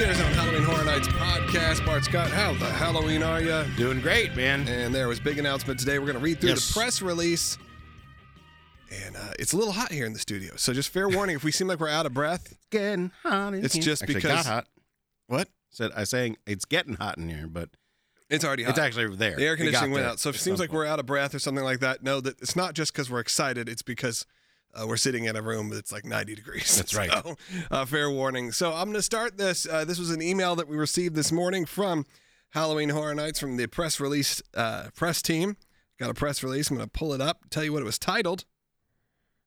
There's on Halloween Horror Nights podcast. Bart Scott, how the Halloween are you? Doing great, man. And there was a big announcement today. We're going to read through the press release. And it's a little hot here in the studio. So just fair warning, if we seem like we're out of breath. It's getting hot in here. It's just actually, because... It got hot. What? I saying it's getting hot in here, but... It's already hot. It's actually there. The air conditioning went out. So if it seems like we're out of breath or something like that, know that it's not just because we're excited. It's because we're sitting in a room that's like 90 degrees. That's right. So, fair warning. So I'm going to start this. This was an email that we received this morning from Halloween Horror Nights from the press release press team. Got a press release. I'm going to pull it up, tell you what it was titled,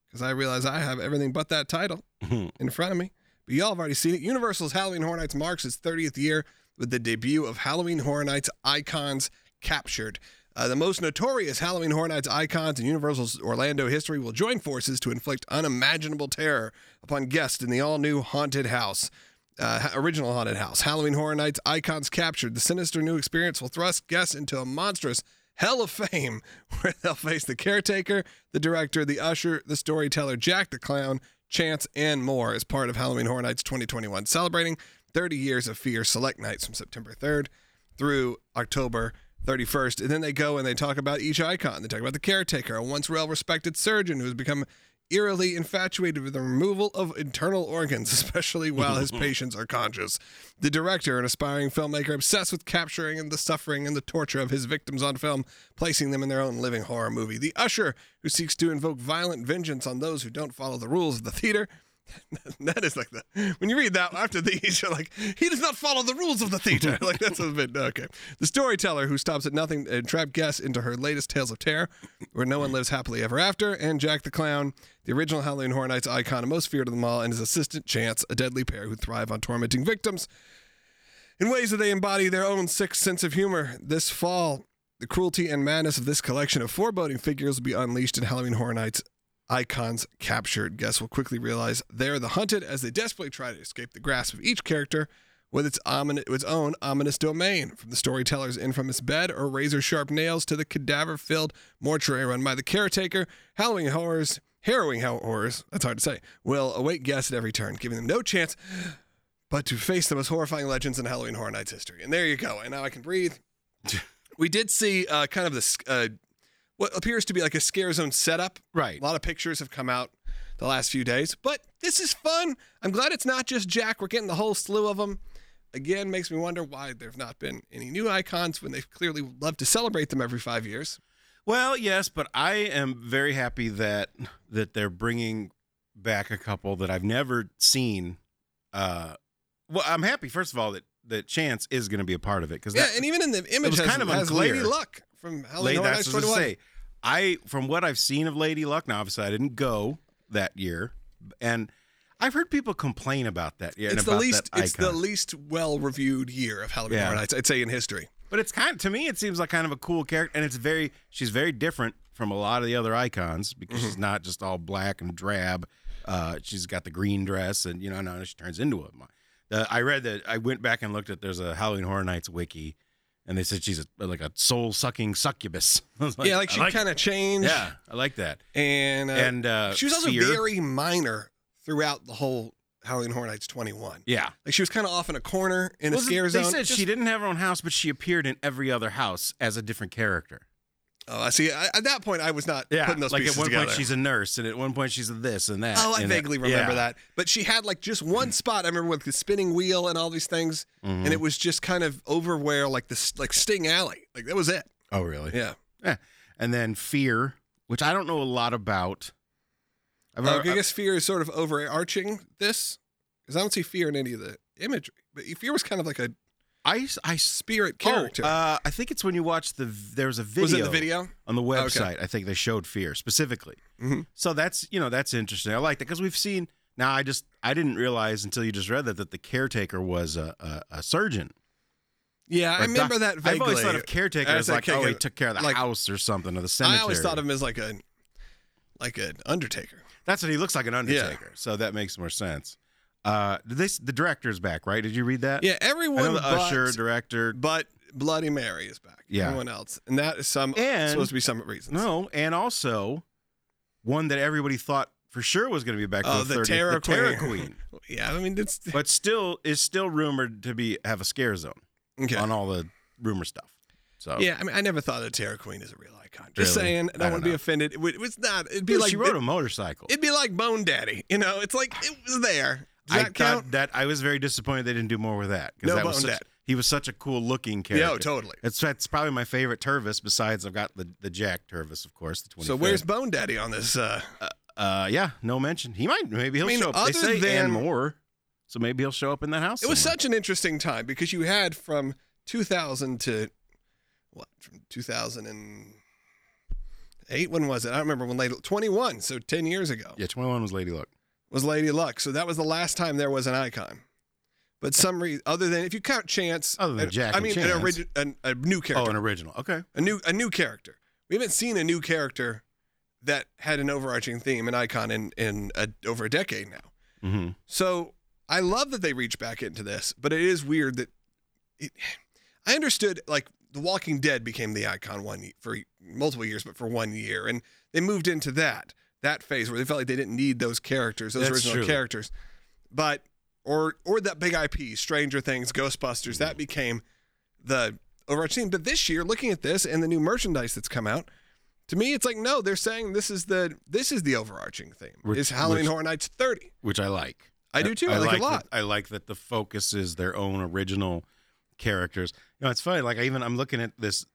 because I realize I have everything but that title in front of me. But y'all have already seen it. Universal's Halloween Horror Nights marks its 30th year with the debut of Halloween Horror Nights Icons Captured. The most notorious Halloween Horror Nights icons in Universal's Orlando history will join forces to inflict unimaginable terror upon guests in the all-new Haunted House, original Haunted House. Halloween Horror Nights Icons Captured. The sinister new experience will thrust guests into a monstrous Hell of Fame where they'll face the Caretaker, the Director, the Usher, the Storyteller, Jack the Clown, Chance, and more as part of Halloween Horror Nights 2021, celebrating 30 years of Fear Select Nights from September 3rd through October 31st. And then they go and they talk about each icon. They talk about the Caretaker, a once well-respected surgeon who has become eerily infatuated with the removal of internal organs, especially while his patients are conscious. The Director, an aspiring filmmaker obsessed with capturing and the suffering and the torture of his victims on film, placing them in their own living horror movie. The Usher, who seeks to invoke violent vengeance on those who don't follow the rules of the theater. That is like the when you read that after these, you're like, he does not follow the rules of the theater. Like, that's a bit okay. The Storyteller, who stops at nothing and traps guests into her latest tales of terror, where no one lives happily ever after. And Jack the Clown, the original Halloween Horror Nights icon and most feared of them all, and his assistant Chance, a deadly pair who thrive on tormenting victims in ways that they embody their own sick sense of humor. This fall, the cruelty and madness of this collection of foreboding figures will be unleashed in Halloween Horror Nights Icons Captured. Guests will quickly realize they're the hunted as they desperately try to escape the grasp of each character with its own ominous domain. From the Storyteller's infamous bed or razor-sharp nails to the cadaver-filled mortuary run by the Caretaker, harrowing horrors, that's hard to say, will await guests at every turn, giving them no chance but to face the most horrifying legends in Halloween Horror Nights history. And there you go. And now I can breathe. We did see kind of this... what appears to be like a scare zone setup. Right. A lot of pictures have come out the last few days, but this is fun. I'm glad it's not just Jack. We're getting the whole slew of them. Again, makes me wonder why there have not been any new icons when they clearly love to celebrate them every 5 years. Well, yes, but I am very happy that they're bringing back a couple that I've never seen. Well, I'm happy, first of all, that Chance is going to be a part of it. Yeah, and even in the image, it was kind of unclear. Lady Luck. From Halloween Horror Nights 21. From what I've seen of Lady Luck, now obviously I didn't go that year, and I've heard people complain about that year. It's the least well-reviewed year of Halloween Horror Nights, I'd say, in history. But it's to me, it seems like kind of a cool character, and she's very different from a lot of the other icons because she's not just all black and drab. She's got the green dress, and now she turns into a. I went back and looked at. There's a Halloween Horror Nights wiki. And they said she's like a soul-sucking succubus. She kind of changed. Yeah, I like that. And she was also very minor throughout the whole Halloween Horror Nights 21. Yeah. Like, she was kind of off in a corner in a scare zone. They said she didn't have her own house, but she appeared in every other house as a different character. Oh, I see. At that point, I was not putting those pieces together. Like, at one point, she's a nurse, and at one point, she's a this and that. Oh, I vaguely remember that. But she had, just one spot. I remember with the spinning wheel and all these things, and it was just kind of over where, Sting Alley. Like, that was it. Oh, really? Yeah. And then Fear, which I don't know a lot about. I guess Fear is sort of overarching this, because I don't see Fear in any of the imagery. But Fear was kind of like a... I spirit character. I think it's when you watch there was a video. Was it the video? On the website, okay. I think they showed Fear specifically. Mm-hmm. So that's interesting. I like that because we've seen, now I didn't realize until you just read that the Caretaker was a surgeon. Yeah, I remember that vaguely. I've always thought of Caretaker as he took care of the house or something, or the cemetery. I always thought of him as like an undertaker. That's what he looks like, an undertaker. Yeah. So that makes more sense. The director's back, right? Did you read that? Yeah, everyone Usher, director. But Bloody Mary is back. Yeah. Everyone else. And that is supposed to be some reasons. No, and also one that everybody thought for sure was going to be back for the 30th. The Terror Queen. Yeah, I mean, it's... But still, is still rumored to have a scare zone on all the rumor stuff. So. Yeah, I mean, I never thought of the Terror Queen as a real icon. Just saying, I don't want to be offended. It was not. It'd be like she rode a motorcycle. It'd be like Bone Daddy. You know, it's like it was there. Does that count? I was very disappointed they didn't do more with that. No, that Bone Daddy. He was such a cool-looking character. Yeah, totally. That's probably my favorite Tervis. Besides, I've got the Jack Tervis, of course, the 25th. So where's Bone Daddy on this? Yeah, no mention. He might. Maybe he'll show up. They say and more. So maybe he'll show up in that house. It was such an interesting time because you had from 2000 to. What, from 2008? When was it? I don't remember. When Lady 21, so 10 years ago. Yeah, 21 was Lady Luck. So that was the last time there was an icon. But some reason, other than if you count Chance, other than Jack, Chance. a new character. Oh, an original. Okay, a new character. We haven't seen a new character that had an overarching theme, an icon, in over a decade now. Mm-hmm. So I love that they reach back into this, but it is weird that I understood like. The Walking Dead became the icon for multiple years, but for 1 year. And they moved into that phase where they felt like they didn't need those characters, those original characters. But, or that big IP, Stranger Things, Ghostbusters, that became the overarching. But this year, looking at this and the new merchandise that's come out, to me, it's like, no, they're saying this is the overarching theme. It's Halloween Horror Nights 30. Which I like. I do too. I like it a lot. I like that the focus is their own original characters. You know, it's funny, like I'm looking at this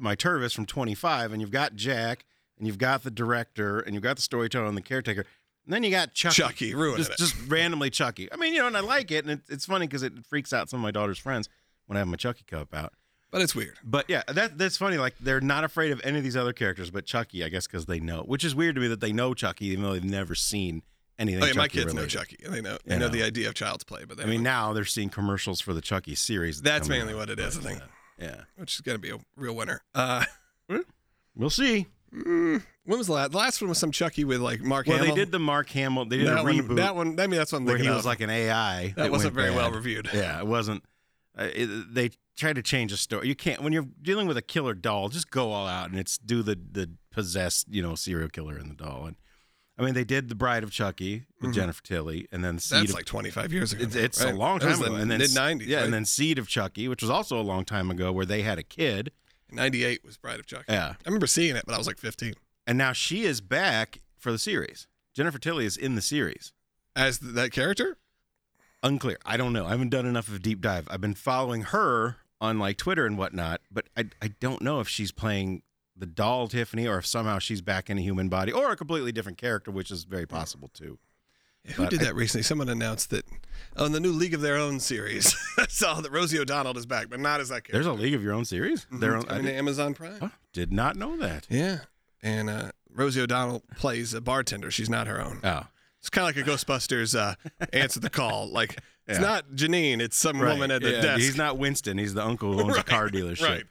my Tervis from 25, and you've got Jack, and you've got the Director, and you've got the Storyteller and the Caretaker, and then you got Chucky ruined it. Just randomly Chucky. I mean, you know, and I like it, and it's funny because it freaks out some of my daughter's friends when I have my Chucky cup out. But it's weird. But yeah, that's funny. Like, they're not afraid of any of these other characters, but Chucky, I guess, because they know. Which is weird to me that they know Chucky, even though they've never seen anything. Oh, yeah, my kids know Chucky. They know they know the idea of Child's Play, but now they're seeing commercials for the Chucky series. That's mainly what it is, I think. Yeah, which is going to be a real winner. We'll see. When was the last? The last one was some Chucky with like Mark Hamill. Well, they did the Mark Hamill. They did a reboot. That one. I mean, that's one where he was like an AI. That wasn't very well reviewed. Yeah, it wasn't. They tried to change the story. You can't when you're dealing with a killer doll. Just go all out and do the possessed serial killer in the doll and. I mean, they did The Bride of Chucky with Jennifer Tilly, and then Seed like 25 years ago. It's a long time ago. And then mid-90s. Yeah, right? And then Seed of Chucky, which was also a long time ago, where they had a kid. 98 was Bride of Chucky. Yeah. I remember seeing it, but I was like 15. And now she is back for the series. Jennifer Tilly is in the series. As that character? Unclear. I don't know. I haven't done enough of a deep dive. I've been following her on like Twitter and whatnot, but I don't know if she's playing the doll Tiffany, or if somehow she's back in a human body, or a completely different character, which is very possible too. Yeah, who did that recently? Someone announced that on the new League of Their Own series, I saw that Rosie O'Donnell is back, but not as that character. There's a League of Your Own series? Mm-hmm. Their Own, Amazon Prime. Huh? Did not know that. Yeah. And Rosie O'Donnell plays a bartender. She's not her own. Oh. It's kind of like a Ghostbusters answer the call. Like, it's not Janine. It's some woman at the desk. He's not Winston. He's the uncle who owns a car dealership. Right.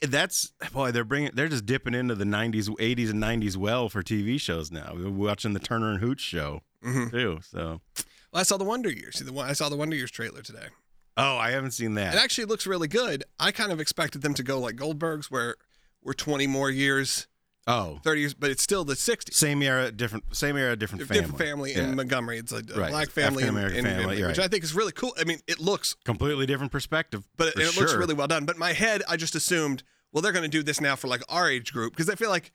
That's they're just dipping into the 80s and 90s for TV shows now. We're watching the Turner and Hooch show too. So, I saw the Wonder Years. I saw the Wonder Years trailer today. Oh, I haven't seen that. It actually looks really good. I kind of expected them to go like Goldberg's, where we're 20 more years, 30 years, but it's still the 60s. Same era, different family. In Montgomery. It's like a black family, African-American family, which I think is really cool. I mean, it looks completely different perspective, but it looks really well done. But in my head, I just assumed, well, they're going to do this now for like our age group, because I feel like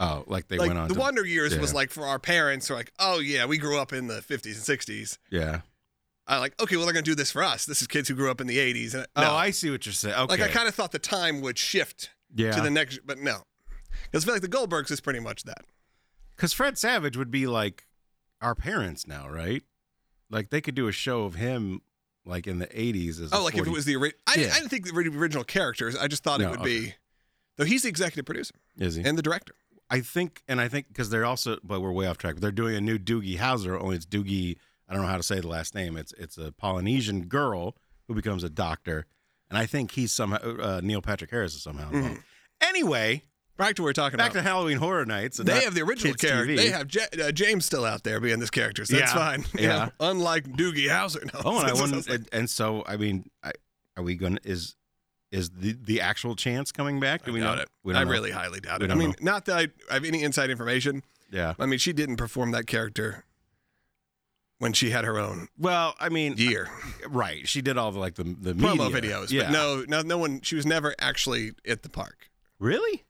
they went on. The Wonder Years was like for our parents, who are like, oh yeah, we grew up in the 50s and 60s. Yeah. I like, okay, well, they're going to do this for us. This is kids who grew up in the 80s. And no. Oh, I see what you're saying. Okay. Like I kind of thought the time would shift to the next, but no. Because I feel like the Goldbergs is pretty much that. Because Fred Savage would be like our parents now, right? Like they could do a show of him like in the 80s. As like 40s. If it was the original. I didn't think the original characters. I just thought it would be. Though he's the executive producer. Is he? And the director. I think because they're also, but we're way off track. But they're doing a new Doogie Howser, only it's Doogie, I don't know how to say the last name. It's a Polynesian girl who becomes a doctor. And I think he's somehow, Neil Patrick Harris is somehow involved. Anyway. Back to what we're talking about. Back to Halloween Horror Nights. And they have the original character. TV. They have James still out there being this character, so that's fine. You know, unlike Doogie Howser. No, and I wouldn't. Are we going to... Is the actual Chance coming back? Do we know it? I really highly doubt it. I mean, not that I have any inside information. Yeah. I mean, she didn't perform that character When she had her own, well, I mean, year, right? She did all the like the promo videos, yeah. But no one. She was never actually at the park. Really?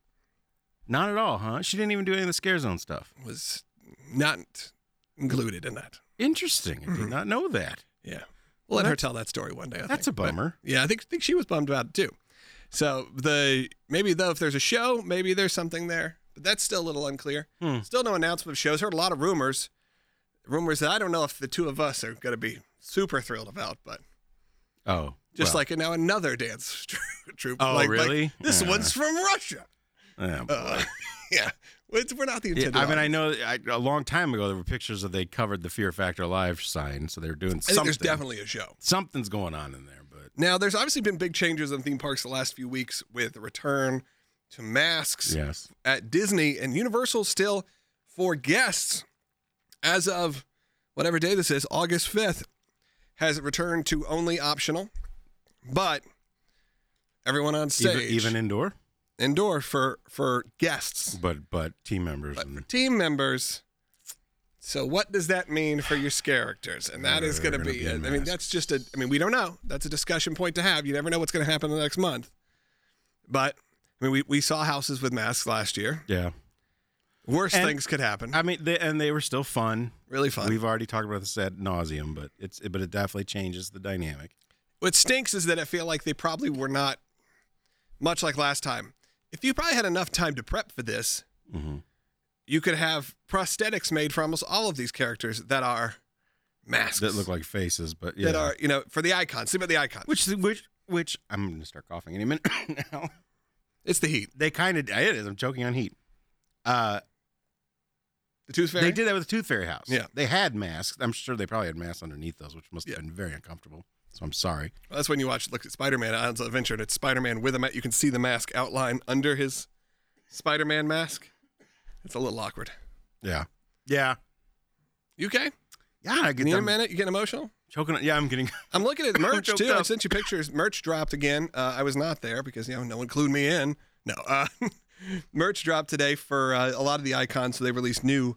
Not at all, huh? She didn't even do any of the scare zone stuff. Was not included in that. Interesting. I did not know that. Yeah, we'll let her tell that story one day. That's a bummer. But, yeah, I think she was bummed about it too. So maybe if there's a show, maybe there's something there, but that's still a little unclear. Still no announcement of shows. Heard a lot of rumors. Rumors that I don't know if the two of us are going to be super thrilled about, but now another dance troupe. Oh, really? Like, this one's from Russia. Oh, boy. Yeah, we're not the intended. Yeah, I mean, I know a long time ago there were pictures of they covered the Fear Factor Live sign, so they were doing something. I think there's definitely a show. Something's going on in there, but now there's obviously been big changes in theme parks the last few weeks with the return to masks. Yes. At Disney and Universal still for guests. As of whatever day this is, August 5th, has returned to only optional, but everyone on stage. Even indoor? Indoor for guests. But team members. But for team members. So what does that mean for your characters? And that is going to be I mean, that's just we don't know. That's a discussion point to have. You never know what's going to happen in the next month. But, I mean, we saw houses with masks last year. Yeah. Worse things could happen. I mean, they were still fun. Really fun. We've already talked about this ad nauseum, but it definitely changes the dynamic. What stinks is that I feel like they probably were not, much like last time, if you probably had enough time to prep for this, you could have prosthetics made for almost all of these characters that are masks. That look like faces, but yeah. That are, for the icons. Think about the icons. Which I'm going to start coughing any minute now. It's the heat. It is. I'm choking on heat. The Tooth Fairy? They did that with the Tooth Fairy house. Yeah. They had masks. I'm sure they probably had masks underneath those, which must have been very uncomfortable. So I'm sorry. Well, that's when you look at Spider-Man Islands of Adventure, and it's Spider-Man with a mask. You can see the mask outline under his Spider-Man mask. It's a little awkward. Yeah. Yeah. You okay? Yeah. I need a minute? You getting emotional? Choking on, yeah, I'm getting... I'm looking at merch, too. I sent you pictures. Merch dropped again. I was not there because, no one clued me in. No. Merch dropped today for a lot of the icons. So they released new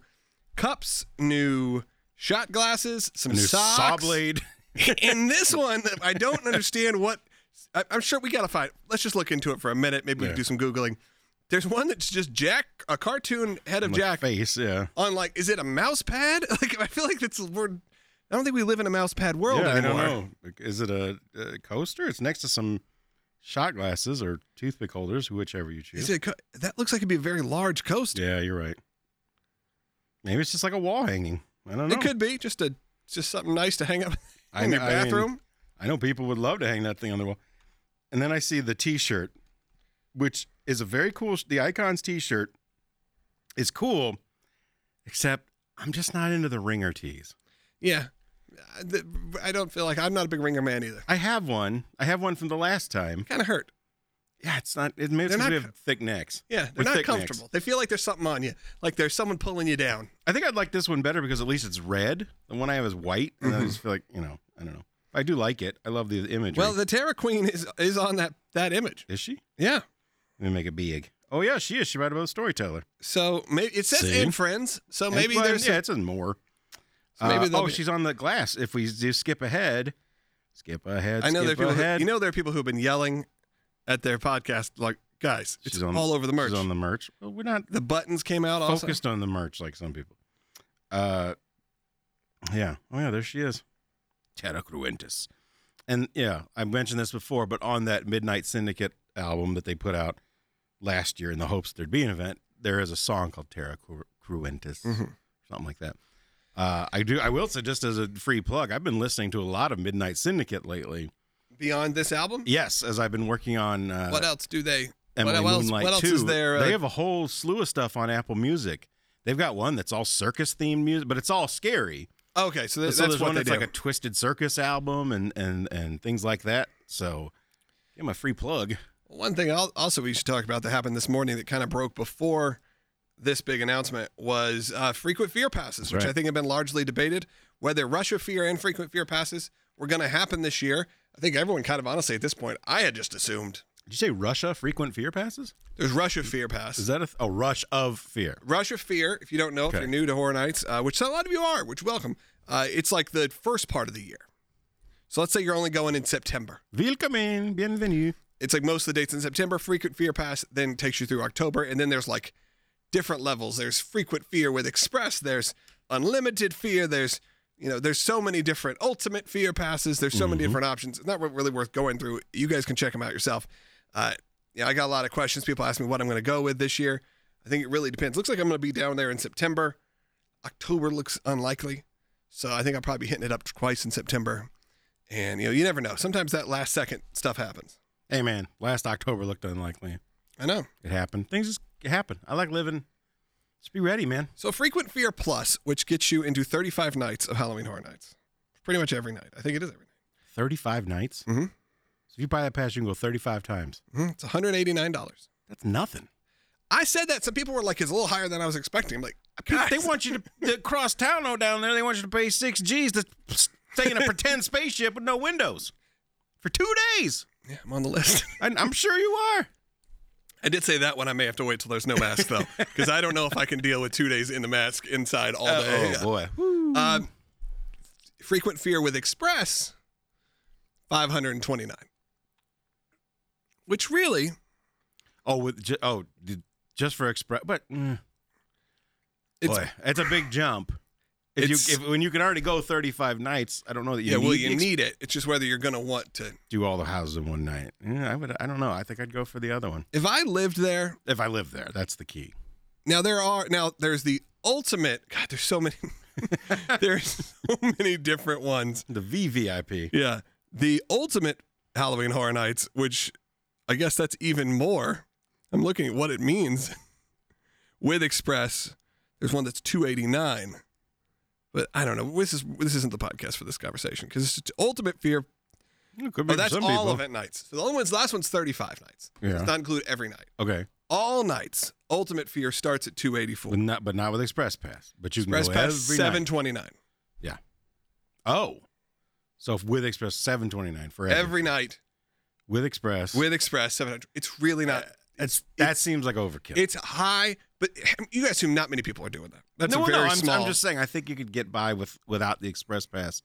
cups, new shot glasses, some socks. Saw blade. And this one, I don't understand what... I'm sure we got to find... Let's just look into it for a minute. Maybe we can do some Googling. There's one that's just Jack, a cartoon head of Jack. Face, yeah. On is it a mouse pad? I feel like that's... I don't think we live in a mouse pad world anymore. I don't know. Is it a coaster? It's next to some... shot glasses or toothpick holders, whichever you choose. That looks like it'd be a very large coaster. Yeah, you're right. Maybe it's just like a wall hanging. I don't know. It could be just something nice to hang up in your bathroom. I know people would love to hang that thing on the wall. And then I see the T-shirt, which is a very cool. The Icons T-shirt is cool, except I'm just not into the ringer tees. Yeah. I don't feel like I'm not a big ringer man either. I have one from the last time. Kind of hurt. Yeah, it's not. It maybe it's because we have thick necks. Yeah, they're not comfortable. Necks. They feel like there's something on you, like there's someone pulling you down. I think I'd like this one better because at least it's red. The one I have is white, and I just feel like I don't know. I do like it. I love the image. Well, the Terra Queen is on that image. Is she? Yeah. Let me make it big. Oh yeah, she is. She might have been a storyteller. So maybe it says in Friends. So maybe there's it's in more. So maybe she's on the glass. If we do skip ahead. I know there are people who have been yelling at their podcast, like, guys, it's all over the merch. She's on the merch. Well, we're not. The buttons came out also. Focused on the merch like some people. Yeah. Oh, yeah, there she is. Terra Cruentis. And, yeah, I mentioned this before, but on that Midnight Syndicate album that they put out last year in the hopes there'd be an event, there is a song called Terra Cruentis, something like that. I will say, just as a free plug, I've been listening to a lot of Midnight Syndicate lately. Beyond this album? Yes, as I've been working on... what else do they... Emily Moonlight what else is there? They have a whole slew of stuff on Apple Music. They've got one that's all circus-themed music, but it's all scary. Okay, so there's one that's like a Twisted Circus album and things like that. So, give them a free plug. One thing also we should talk about that happened this morning that kind of broke before... this big announcement was frequent fear passes, which I think have been largely debated, whether Russia fear and frequent fear passes were going to happen this year. I think everyone kind of honestly at this point, I had just assumed Did you say Russia frequent fear passes? There's Russia fear pass. Is that a Rush of Fear? Rush of Fear, if you don't know, okay. If you're new to Horror Nights, which a lot of you are, which welcome. It's like the first part of the year. So let's say you're only going in September. Willkommen, bienvenue. It's like most of the dates in September, frequent fear pass, then takes you through October, and then there's like different levels. There's frequent fear with express, there's unlimited fear, there's, you know, there's so many different ultimate fear passes, there's so many different options. It's not really worth going through. You guys can check them out yourself. Yeah, I got a lot of questions. People ask me what I'm going to go with this year. I think it really depends. Looks like I'm going to be down there in September. October looks unlikely, so I think I'll probably be hitting it up twice in September. And, you know, you never know. Sometimes that last second stuff happens. Hey, man, last October looked unlikely. I know. It happened. Things just happen. I like living. Just be ready, man. So Frequent Fear Plus, which gets you into 35 nights of Halloween Horror Nights. Pretty much every night. I think it is every night. 35 nights? Mm-hmm. So if you buy that pass, you can go 35 times. Mm-hmm. It's $189. That's nothing. I said that. Some people were like, it's a little higher than I was expecting. I'm like, gosh. They want you to cross town down there. They want you to pay $6,000 to stay in a pretend spaceship with no windows for 2 days. Yeah, I'm on the list. I'm sure you are. I did say that one. I may have to wait till there's no mask, though, because I don't know if I can deal with 2 days in the mask inside all day. Oh, boy. Frequent Fear with Express, $529. Which really... just for Express. But, it's a big jump. When you can already go 35 nights, I don't know that you need it. Yeah, well, you need it. It's just whether you're going to want to do all the houses in one night. Yeah, I don't know. I think I'd go for the other one. If I lived there, that's the key. Now there's the ultimate. God, there's so many. There's so many different ones. The VVIP. Yeah. The ultimate Halloween Horror Nights, which I guess that's even more. I'm looking at what it means. With Express, there's one that's $289. But I don't know. This isn't the podcast for this conversation because it's ultimate fear. It could be that's all people. Event nights. So the last one's 35 nights. Yeah. Does not include every night. Okay. All nights. Ultimate fear starts at $284. But not with Express Pass. But you Express can go Pass every $729. Night. Yeah. Oh. So if with Express $729 for every night. With Express $700. It's really not. That seems like overkill. It's high. But you guys assume not many people are doing that. That's small. I'm just saying, I think you could get by without the Express Pass.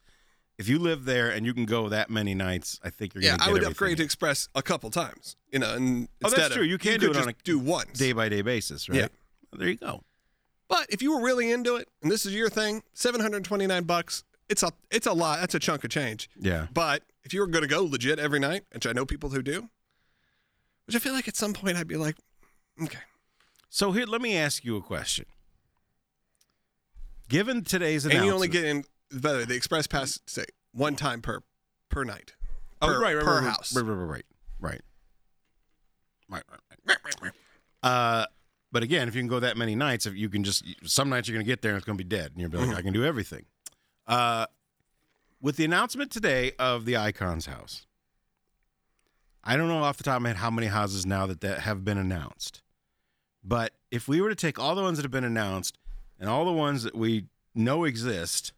If you live there and you can go that many nights, I think you're going to get everything. Yeah, I would upgrade to Express a couple times. You know, and that's true. You can do it on a day-by-day basis, right? Yeah. Well, there you go. But if you were really into it, and this is your thing, $729, it's a lot. That's a chunk of change. Yeah. But if you were going to go legit every night, which I know people who do, which I feel like at some point I'd be like, okay. So here, let me ask you a question. Given today's announcement, and you only get in the Express Pass, say one time per night. Per house. Right. But again, if you can go that many nights, if you can just some nights you're going to get there and it's going to be dead, and you're going to be like, I can do everything. With the announcement today of the Icon's house, I don't know off the top of my head how many houses now that have been announced. But if we were to take all the ones that have been announced and all the ones that we know exist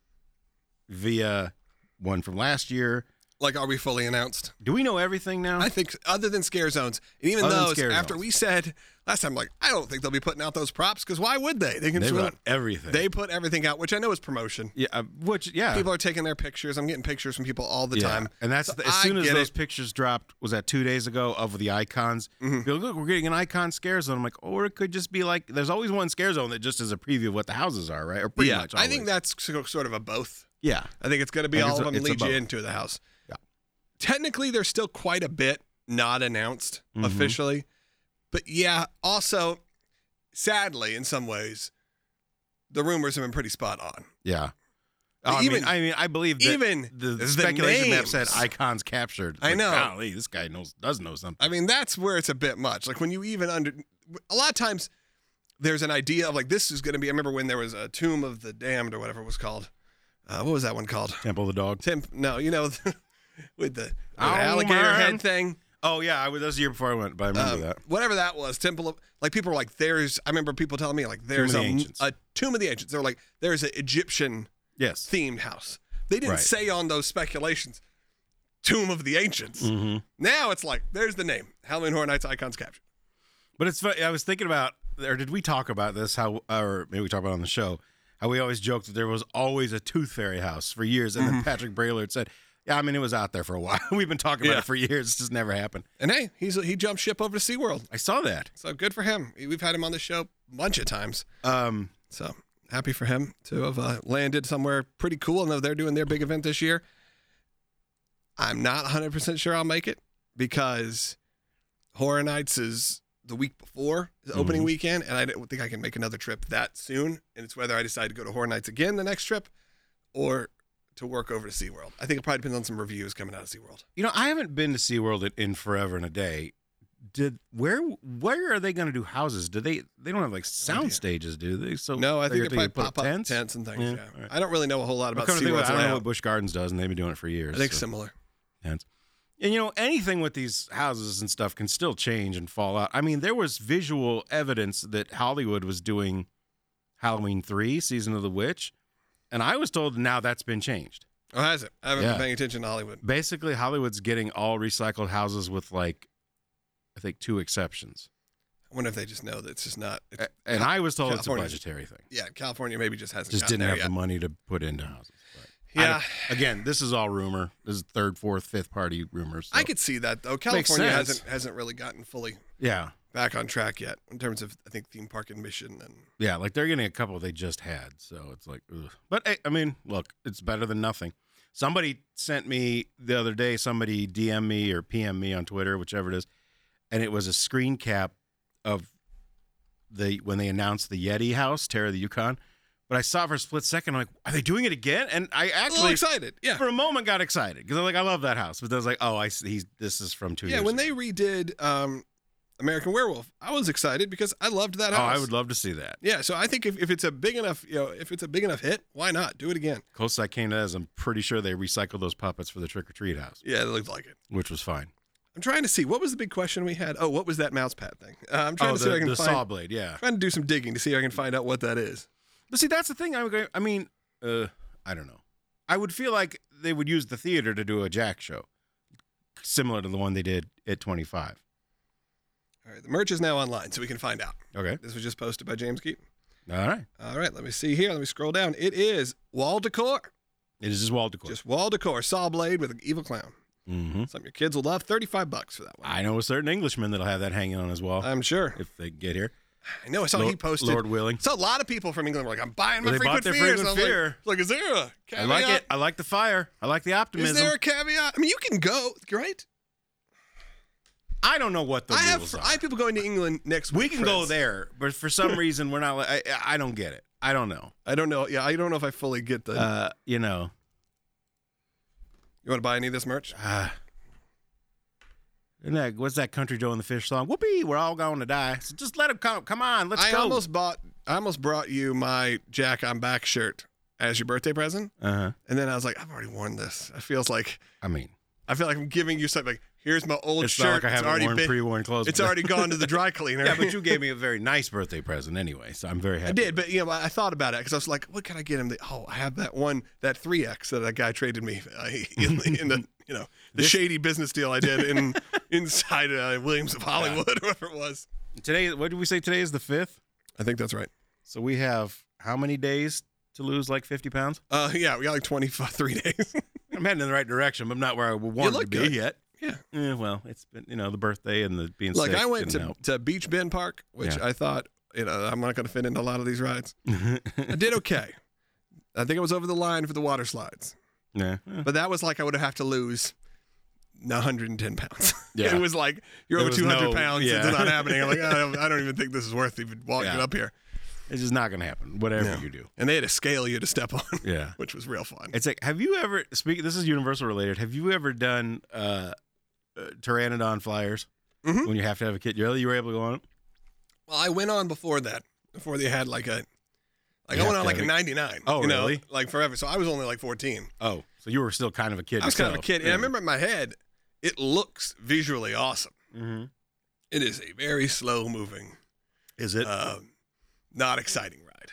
via one from last year. Like, are we fully announced? Do we know everything now? I think other than scare zones. And even those, after we said last time, like, I don't think they'll be putting out those props because why would they? They can put out everything. They put everything out, which I know is promotion. Yeah. People are taking their pictures. I'm getting pictures from people all the time. And that's as soon as those pictures dropped, was that 2 days ago, of the icons? Mm-hmm. Look, we're getting an icon scare zone. I'm like, or it could just be like, there's always one scare zone that just is a preview of what the houses are, right? Or pretty much always. I think that's sort of a both. Yeah. I think it's going to be all of them lead you into the house. Yeah. Technically, there's still quite a bit not announced officially. But yeah, also, sadly, in some ways, the rumors have been pretty spot on. Yeah. I believe that even the speculation map said Icons captured. It's I know. Golly, this guy does know something. I mean, that's where it's a bit much. Like when you even a lot of times there's an idea of like, this is going to be, I remember when there was a Tomb of the Damned or whatever it was called. What was that one called? Temple of the Dog. With the alligator head thing. Oh, yeah. That was the year before I went, but I remember that. Whatever that was. Temple of... Like, people were like, I remember people telling me, like, there's a Tomb of the Ancients. They were like, there's an Egyptian-themed house. They didn't say on those speculations, Tomb of the Ancients. Mm-hmm. Now it's like, there's the name. Halloween Horror Nights Icons Captured. But it's funny. I was thinking about, or did we talk about this? How, or maybe we talked about it on the show, how we always joked that there was always a Tooth Fairy house for years. And then Patrick Braylord said, yeah, I mean, it was out there for a while. We've been talking about it for years. It's just never happened. And hey, he jumped ship over to SeaWorld. I saw that. So good for him. We've had him on the show a bunch of times. So happy for him to have landed somewhere pretty cool. I know they're doing their big event this year. I'm not 100% sure I'll make it because Horror Nights is the week before the opening weekend, and I don't think I can make another trip that soon. And it's whether I decide to go to Horror Nights again the next trip or to work over to SeaWorld. I think it probably depends on some reviews coming out of SeaWorld. You know, I haven't been to SeaWorld in forever and a day. Where are they going to do houses? They don't have like sound stages, do they? So no, I think it probably pop up tents and things. Yeah. Right. I don't really know a whole lot about SeaWorld. I don't know what Busch Gardens does, and they've been doing it for years. I think similar. Tents. And you know, anything with these houses and stuff can still change and fall out. I mean, there was visual evidence that Hollywood was doing Halloween III: Season of the Witch. And I was told now that's been changed. Oh, has it? I haven't been paying attention to Hollywood. Basically, Hollywood's getting all recycled houses with, like, I think 2 exceptions. I wonder if they just know that it's just not. And I was told California, it's a budgetary thing. Yeah, California maybe just hasn't. Just didn't have the money to put into houses. Yeah. Again, this is all rumor. This is third, fourth, fifth party rumors. So. I could see that though. California hasn't really gotten fully back on track yet in terms of, I think, theme park admission and like they're getting a couple they just had, so it's like, ugh. But hey, I mean, look, it's better than nothing. Somebody sent me the other day. Somebody DM me or PM me on Twitter, whichever it is, and it was a screen cap of when they announced the Yeti House, Terror of the Yukon. But I saw for a split second, I'm like, are they doing it again? And I actually excited. Yeah. For a moment got excited because I'm like, I love that house. But then I was like, oh, I see. This is from 2 years ago. Yeah, when they redid American Werewolf, I was excited because I loved that house. Oh, I would love to see that. Yeah, so I think if it's a big enough, you know, if it's a big enough hit, why not? Do it again. Closest I came to that is I'm pretty sure they recycled those puppets for the trick-or-treat house. Yeah, it looked like it. Which was fine. I'm trying to see. What was the big question we had? Oh, what was that mouse pad thing? I'm trying to see if I can find the saw blade, trying to do some digging to see if I can find out what that is. But see, that's the thing. I mean, I don't know. I would feel like they would use the theater to do a Jack show, similar to the one they did at 25. All right, the merch is now online, so we can find out. Okay. This was just posted by James Keep. All right, let me see here. Let me scroll down. It is wall decor. It is just wall decor. Just wall decor. Saw blade with an evil clown. Mm-hmm. Something your kids will love. $35 for that one. I know a certain Englishman that'll have that hanging on his wall. I'm sure. If they get here. I know. I saw he posted. Lord willing. I saw a lot of people from England were like, I'm buying my Frequent Fear. Like, is there a caveat? I like it. I like the fire. I like the optimism. Is there a caveat? I mean, you can go, right? I don't know what the rules are. I have people going to England next week. We can go there, but for some reason, we're not like, I don't get it. I don't know. Yeah, I don't know if I fully get the. You know. You want to buy any of this merch? What's that Country Joe and the Fish song? Whoopee, we're all going to die. So just let him come. Come on, let's go. I almost brought you my Jack I'm Back shirt as your birthday present. And then I was like, I've already worn this. It feels like. I feel like I'm giving you something. Like, here's my old shirt. Not like I haven't worn pre-worn clothes. It's already gone to the dry cleaner. Yeah, but you gave me a very nice birthday present anyway, so I'm very happy. I did, but you know, I thought about it because I was like, what can I get him? I have that 3X that guy traded me in the. You know, the shady business deal I did inside Williams of Hollywood, whoever it was. Today, what did we say? Today is the 5th? I think that's right. So we have how many days to lose like 50 pounds? Yeah, we got like 23 days. I'm heading in the right direction, but I'm not where I want to be yet. Yeah. Well, it's been, you know, the birthday and the being sick. Like I went to Beach Bend Park, which I thought, you know, I'm not going to fit into a lot of these rides. I did okay. I think I was over the line for the water slides. Yeah. But that was like I would have to lose 110 pounds. Yeah. It was like, you're over 200 pounds. Yeah. It's not happening. I'm like, I don't even think this is worth even walking up here. It's just not going to happen, whatever you do. And they had a scale you had to step on, which was real fun. It's like, have you ever, this is Universal related, have you ever done Pteranodon flyers when you have to have a kid? You were able to go on it? Well, I went on before they had like a, I went on like a 99. Oh, really? Know, like forever. So I was only like 14. Oh, so you were still kind of a kid. I was kind of a kid. And I remember in my head, it looks visually awesome. Mm-hmm. It is a very slow moving. Is it? Not exciting ride.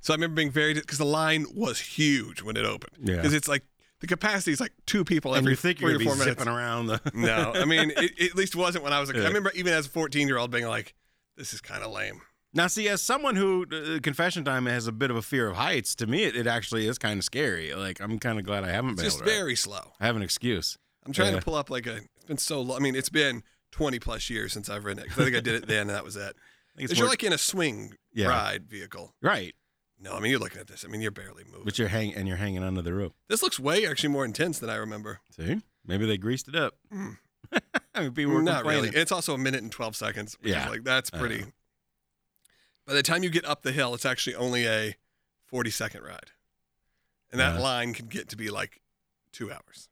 So I remember being because the line was huge when it opened. Yeah. Because it's like The capacity is like two people every 3 or 4 minutes. Zipping around the... No, I mean, it at least wasn't when I was a kid. I remember even as a 14-year-old being like, this is kind of lame. Now, see, as someone who, confession time, has a bit of a fear of heights, to me, it actually is kind of scary. Like, I'm kind of glad I haven't been able to. It's just very slow. I have an excuse. I'm trying to pull up like it's been so long. I mean, it's been 20-plus years since I've ridden it. 'Cause I think I did it then, and that was it. Because you're like in a swing ride vehicle. Right. No, I mean, you're looking at this. I mean, you're barely moving. But you're hanging under the rope. This looks way actually more intense than I remember. See? Maybe they greased it up. Mm. I mean, people were not really. It's also 1 minute and 12 seconds. Yeah. Like, that's pretty. By the time you get up the hill, it's actually only a 40-second ride. And that line can get to be like 2 hours.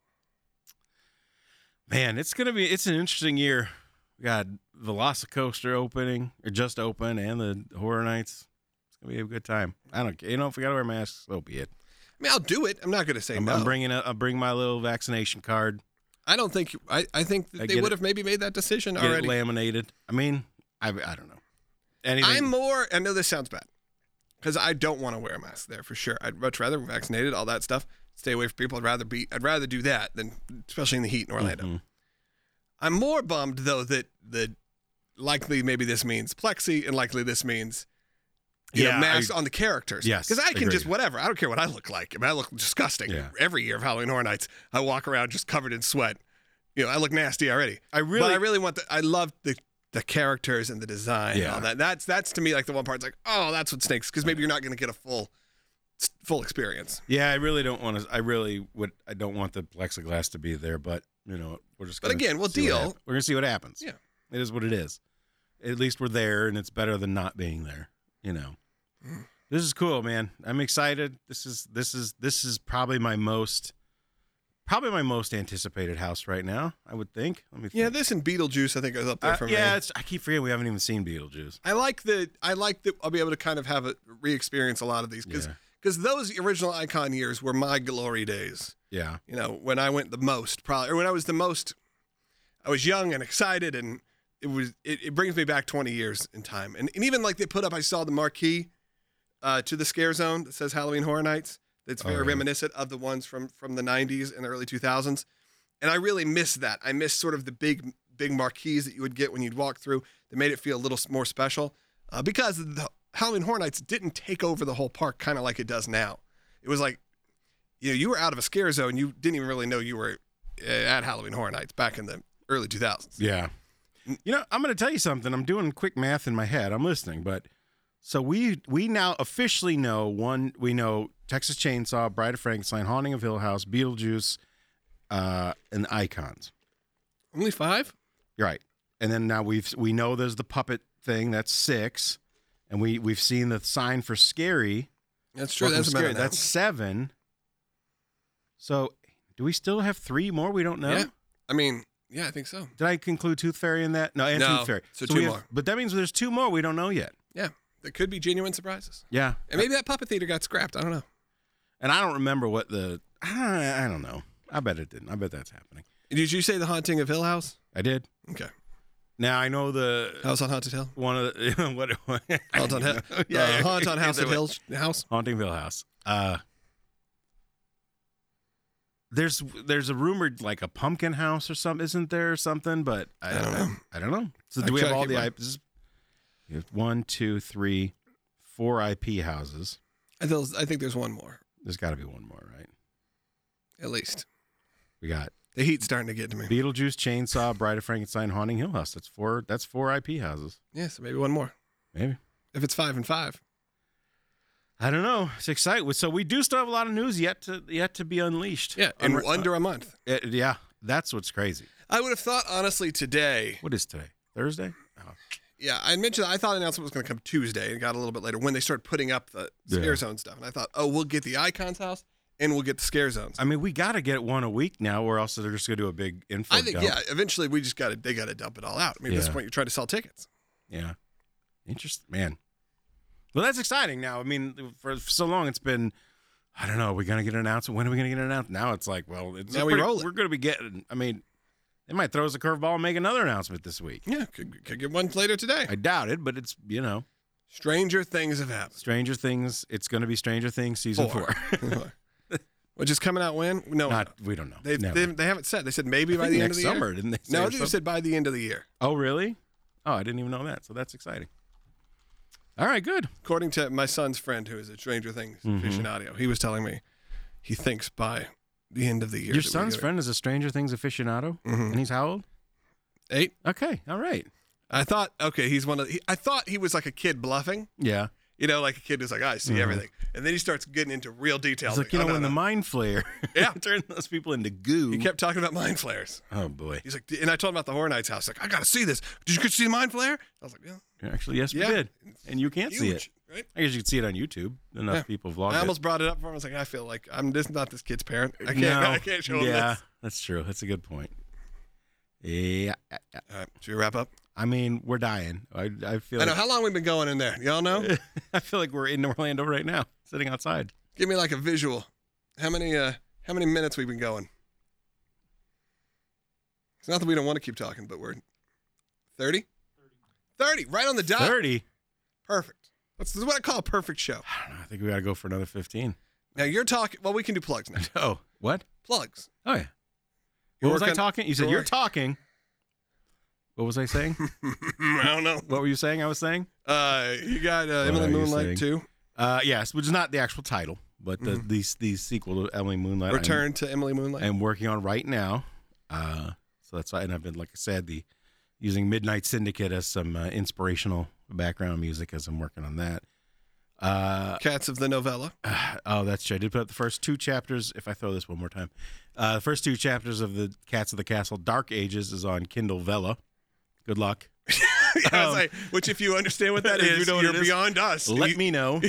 Man, it's an interesting year. We got Velocicoaster opening, or just open, and the Horror Nights. We have a good time. I don't care. You know, if we got to wear masks, so be it. I mean, I'll do it. I'm not going to say no. I'll bring my little vaccination card. I don't think... I think that they would have maybe made that decision already. Get it laminated. I mean, I don't know. Anything. I'm more... I know this sounds bad. Because I don't want to wear a mask there, for sure. I'd much rather vaccinated, all that stuff. Stay away from people. I'd rather do that than... Especially in the heat in Orlando. Mm-hmm. I'm more bummed, though, that likely maybe this means plexi, and likely this means... You know, masks on the characters. Yes. Because I can just whatever. I don't care what I look like. I mean, I look disgusting. Yeah. Every year of Halloween Horror Nights, I walk around just covered in sweat. You know, I look nasty already. I really want I love the characters and the design and all that. That's to me like the one part. It's like, oh, that's what stinks. Because maybe you're not going to get a full experience. Yeah, I really don't want to. I don't want the plexiglass to be there. But you know, we're just. But again, we'll deal. We're gonna see what happens. Yeah, it is what it is. At least we're there, and it's better than not being there. You know, this is cool, man. I'm excited. This is probably my most anticipated house right now, I would think. Let me think. Yeah, this and Beetlejuice, I think, is up there for me. Yeah, I keep forgetting we haven't even seen Beetlejuice. I like that I'll be able to kind of have a re-experience a lot of these because those original Icon years were my glory days. Yeah. You know, when I went the most, probably, or when I was the most, I was young and excited and. It brings me back 20 years in time. And even like they put up, I saw the marquee to the Scare Zone that says Halloween Horror Nights. That's very reminiscent of the ones from the 90s and the early 2000s. And I really miss that. I miss sort of the big marquees that you would get when you'd walk through that made it feel a little more special. Because the Halloween Horror Nights didn't take over the whole park kind of like it does now. It was like, you know, you were out of a Scare Zone. You didn't even really know you were at Halloween Horror Nights back in the early 2000s. Yeah. You know, I'm going to tell you something. I'm doing quick math in my head. I'm listening, but so we now officially know we know Texas Chainsaw, Bride of Frankenstein, Haunting of Hill House, Beetlejuice, and Icons. Only 5? Right. And then now we know there's the puppet thing. That's 6, and we've seen the sign for Scary. That's true. That's Scary. That's 7. So do we still have 3 more? We don't know. Yeah. I mean. Yeah, I think so. Did I conclude Tooth Fairy in that? No, Tooth Fairy. So 2 more. But that means there's 2 more we don't know yet. Yeah. There could be genuine surprises. Yeah. And maybe that puppet theater got scrapped. I don't know. And I don't remember what I don't know. I bet it didn't. I bet that's happening. Did you say the Haunting of Hill House? I did. Okay. Now I know the House on Haunted Hill. One of the what? Haunt on Hill. Yeah. Haunt on House of Hill House. Haunting Hill House. There's a rumored like a pumpkin house or something, isn't there, or something? But I don't know. I don't know. So do we have all the IPs? 1, 2, 3, 4 IP houses. I think there's one more. There's got to be one more, right? At least. We got the heat's starting to get to me. Beetlejuice, Chainsaw, Bride of Frankenstein, Haunting Hill House. That's 4 IP houses. Yeah, so maybe one more. Maybe if it's 5 and 5. I don't know. It's exciting. So we do still have a lot of news yet to be unleashed. Yeah, in under a month. Yeah, that's what's crazy. I would have thought, honestly, today. What is today? Thursday? Oh. Yeah, I mentioned I thought an announcement was going to come Tuesday. It got a little bit later when they started putting up the Scare Zone stuff. And I thought, oh, we'll get the Icons house and we'll get the Scare Zones. I mean, we got to get one a week now or else they're just going to do a big info dump. I think, eventually we just got to dump it all out. I mean, at this point, you're trying to sell tickets. Yeah. Interesting. Man. Well, that's exciting now. I mean, for so long it's been, I don't know, are we going to get an announcement? When are we going to get an announcement? Now it's like, well, we're going to be getting, I mean, they might throw us a curveball and make another announcement this week. Yeah, could get one later today. I doubt it, but it's, you know. Stranger things have happened. Stranger Things, it's going to be Stranger Things Season 4. Which is coming out when? No, we don't know. They haven't said. They said maybe by the end of the summer, year. Didn't they? No, they said by the end of the year. Oh, really? Oh, I didn't even know that. So that's exciting. All right, good. According to my son's friend, who is a Stranger Things aficionado, he was telling me he thinks by the end of the year. Your son's friend is a Stranger Things aficionado, and he's how old? 8. Okay, all right. I thought, okay, he's one of. I thought he was like a kid bluffing. Yeah. You know, like a kid who's like, I see everything. And then he starts getting into real details. It's like, you know, when the mind flayer turned those people into goo. He kept talking about mind flayers. Oh, boy. He's like, and I told him about the Horror Nights house. Like, I got to see this. Did you see the mind flayer? I was like, yeah. Actually, yes, we did. And you can't see it. Right? I guess you could see it on YouTube. Enough people vlogged it. I almost brought it up for him. I was like, I feel like I'm just not this kid's parent. I can't show him this. Yeah, that's true. That's a good point. Yeah. All right, should we wrap up? I mean, we're dying. I feel. I know how long we've been going in there. Y'all know. I feel like we're in Orlando right now, sitting outside. Give me like a visual. How many minutes we've been going? It's not that we don't want to keep talking, but we're 30. 30, right on the dot. 30. Perfect. This is what I call a perfect show. I don't know. I think we got to go for another 15. Now you're talking. Well, we can do plugs now. Oh, what? Plugs. Oh yeah. What was I talking? You said you're talking. What was I saying? I don't know. What were you saying I was saying? You got Emily Moonlight, too. Yes, which is not the actual title, but the sequel to Emily Moonlight. Return to Emily Moonlight. I'm working on right now. So that's why, and I've been, like I said, using Midnight Syndicate as some inspirational background music as I'm working on that. Cats of the novella. That's true. I did put up the first 2 chapters. If I throw this one more time, the first 2 chapters of the Cats of the Castle Dark Ages is on Kindle Vella. Good luck. Which, if you understand what that is, you're beyond us. Let me know.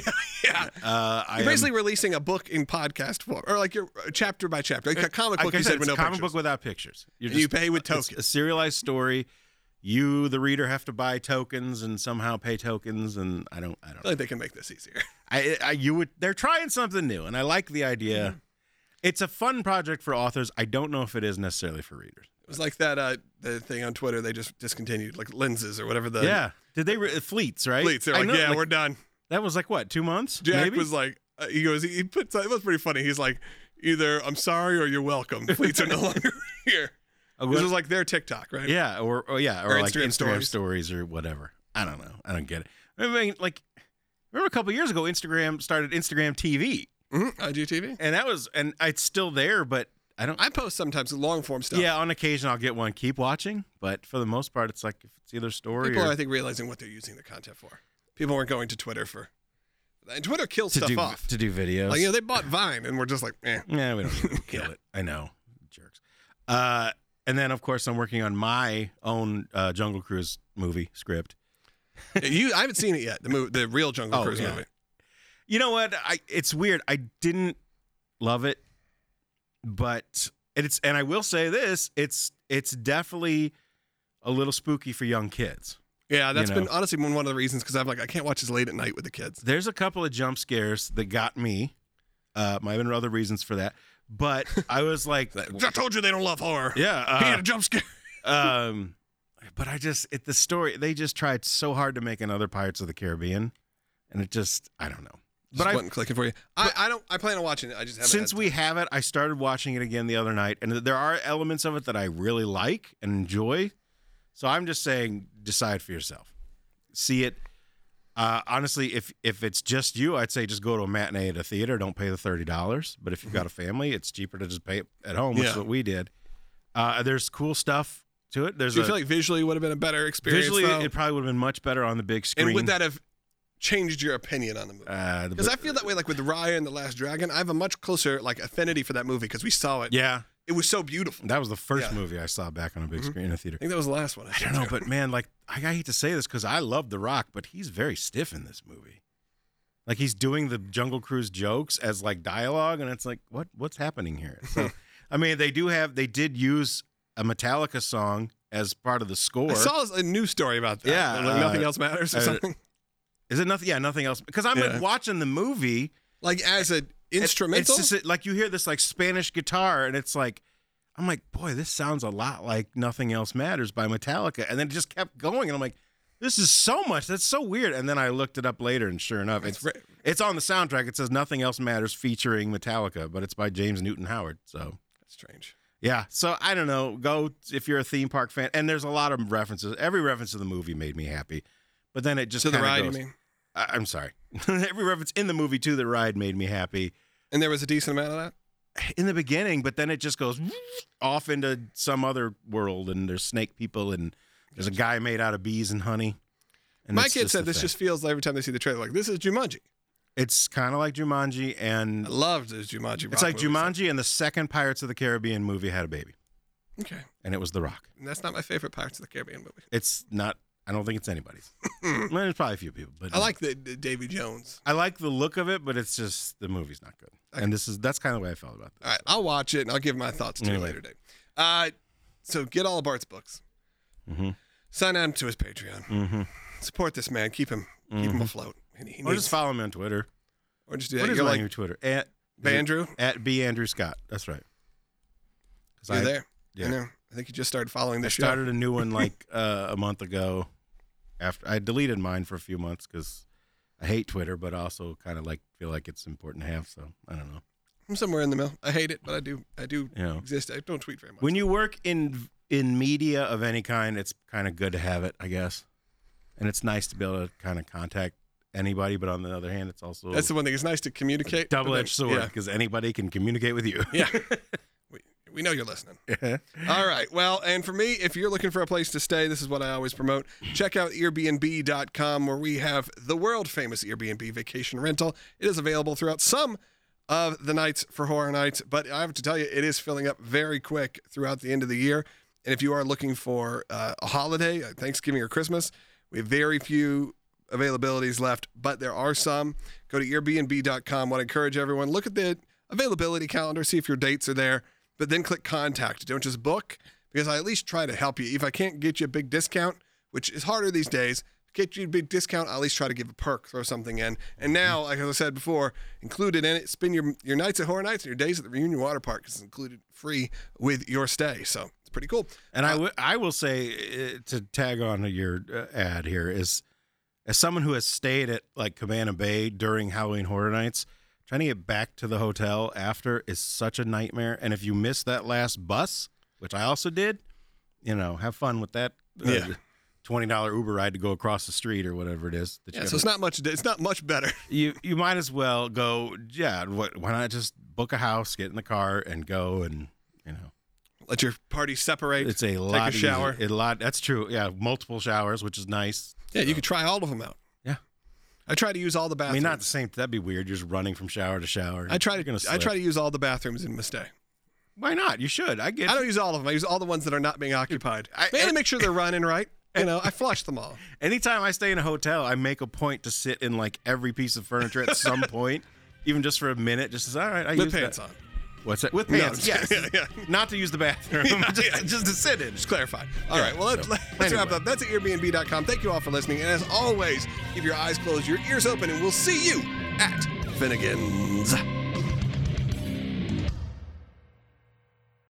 Yeah. You're basically releasing a book in podcast form, or like your chapter by chapter, like a comic book. You said with no pictures. Comic book without pictures. You pay with tokens. It's a serialized story. You, the reader, have to buy tokens and somehow pay tokens, and I don't know. Like they can make this easier. They're trying something new, and I like the idea. Mm-hmm. It's a fun project for authors. I don't know if it is necessarily for readers. It was like that the thing on Twitter they just discontinued, like lenses or whatever. Did they fleets? Right? Fleets. They're like, we're done. That was like what, 2 months? Jack maybe? Was like, he goes, he puts. It was pretty funny. He's like, either I'm sorry or you're welcome. Fleets are no longer here. This was like their TikTok, right? Yeah, or like Instagram stories or whatever. I don't know. I don't get it. I mean, like, remember a couple of years ago, Instagram started Instagram TV, IGTV, and that was, and it's still there, but I don't. I post sometimes long form stuff. Yeah, on occasion I'll get one. Keep watching, but for the most part, it's like if it's either story. People are, I think, realizing what they're using the content for. People weren't going to Twitter for. And Twitter kills stuff off to do videos. Like, they bought Vine, and we're just like, yeah, we don't need to kill it. I know, jerks. And then, of course, I'm working on my own Jungle Cruise movie script. I haven't seen it yet, the real Jungle Cruise movie. You know what? It's weird. I didn't love it, but it's. And I will say this: it's definitely a little spooky for young kids. Yeah, that's been honestly been one of the reasons, because I'm like, I can't watch this late at night with the kids. There's a couple of jump scares that got me. Might have been other reasons for that. But I was like, I told you they don't love horror. Yeah. He had a jump scare. But the story, they just tried so hard to make another Pirates of the Caribbean. And it just, I don't know. But I wasn't clicking for you. I plan on watching it. I just haven't. Since we have it, I started watching it again the other night. And there are elements of it that I really like and enjoy. So I'm just saying, decide for yourself. See it. Honestly, if it's just you, I'd say just go to a matinee at a theater. Don't pay the $30. But if you've got a family, it's cheaper to just pay it at home, which is what we did. There's cool stuff to it. Do you feel like visually would have been a better experience? Visually, it probably would have been much better on the big screen. And would that have changed your opinion on the movie? Because I feel that way, like with Raya and the Last Dragon, I have a much closer like affinity for that movie because we saw it. Yeah. It was so beautiful. That was the first movie I saw back on a big screen in a theater. I think that was the last one. I don't know, but man, like I hate to say this because I love The Rock, but he's very stiff in this movie. Like he's doing the Jungle Cruise jokes as like dialogue, and it's like, what's happening here? So, I mean, they did use a Metallica song as part of the score. I saw a news story about that. Yeah, like Nothing Else Matters or something. Is it nothing? Yeah, Nothing Else. Because I'm like watching the movie, like as a. Instrumental? It's just like you hear this like Spanish guitar, and it's like, I'm like, boy, this sounds a lot like Nothing Else Matters by Metallica. And then it just kept going, and I'm like, this is so much. That's so weird. And then I looked it up later, and sure enough, it's on the soundtrack. It says Nothing Else Matters featuring Metallica, but it's by James Newton Howard. So that's strange. Yeah. So I don't know. Go if you're a theme park fan. And there's a lot of references. Every reference to the movie made me happy. But then it just to the ride. Goes, you mean? I'm sorry. Every reference in the movie to the ride made me happy. And there was a decent amount of that in the beginning, but then it just goes off into some other world, and there's snake people, and there's a guy made out of bees and honey. And my kid said this just feels like every time they see the trailer, like, this is Jumanji. It's kind of like Jumanji, and I loved this Jumanji. It's like Jumanji, and the second Pirates of the Caribbean movie had a baby. Okay. And it was The Rock. And that's not my favorite Pirates of the Caribbean movie. It's not. I don't think it's anybody's. Well, there's probably a few people, but I like the Davy Jones. I like the look of it, but it's just the movie's not good. Okay. And that's kind of the way I felt about this. All right, I'll watch it and I'll give my thoughts to you later today. So get all of Bart's books. Mm-hmm. Sign on to his Patreon. Mm-hmm. Support this man. Keep him afloat. Or just follow him on Twitter. Or just do that. What is on your Twitter? At B Andrew Scott. That's right. You're there. Yeah. I know. I think you just started following this show. I started a new one like a month ago. After I deleted mine for a few months because I hate Twitter, but also kind of like feel like it's important to have. So I don't know. I'm somewhere in the middle. I hate it, but I do exist. I don't tweet very much. When you work in media of any kind, it's kind of good to have it, I guess. And it's nice to be able to kind of contact anybody, but on the other hand, it's also that's the one thing. It's nice to communicate. Double-edged sword because anybody can communicate with you. Yeah. We know you're listening. Yeah. All right. Well, and for me, if you're looking for a place to stay, this is what I always promote. Check out Airbnb.com, where we have the world-famous Airbnb vacation rental. It is available throughout some of the nights for Horror Nights, but I have to tell you, it is filling up very quick throughout the end of the year. And if you are looking for a holiday, Thanksgiving or Christmas, we have very few availabilities left, but there are some. Go to Airbnb.com. I want to encourage everyone, look at the availability calendar, see if your dates are there. But then click contact. Don't just book, because I at least try to help you. If I can't get you a big discount, which is harder these days, get you a big discount, I at least try to give a perk, throw something in. And now, like I said before, included in it, spend your nights at Horror Nights and your days at the Reunion Water Park. It's included free with your stay. So it's pretty cool. And I will say, to tag on to your ad here, is as someone who has stayed at like Cabana Bay during Halloween Horror Nights, trying to get back to the hotel after is such a nightmare. And if you miss that last bus, which I also did, have fun with that $20 Uber ride to go across the street or whatever it is. So it's not much better. You might as well go, why not just book a house, get in the car, and go and, let your party separate. It's a lot. Take a shower. That's true. Yeah, multiple showers, which is nice. Yeah, you could try all of them out. I try to use all the bathrooms. I mean, not the same. That'd be weird. You're just running from shower to shower. I try to use all the bathrooms in Mistay. Why not? You should. I don't use all of them. I use all the ones that are not being occupied. I make sure they're running right. I flush them all. Anytime I stay in a hotel, I make a point to sit in like every piece of furniture at some point, even just for a minute. Just as all right. With pants on. What's that? With pants, yes. Yeah. Not to use the bathroom, just to sit in. Just clarify. All right, well, let's wrap up. That's at Airbnb.com. Thank you all for listening. And as always, keep your eyes closed, your ears open, and we'll see you at Finnegan's.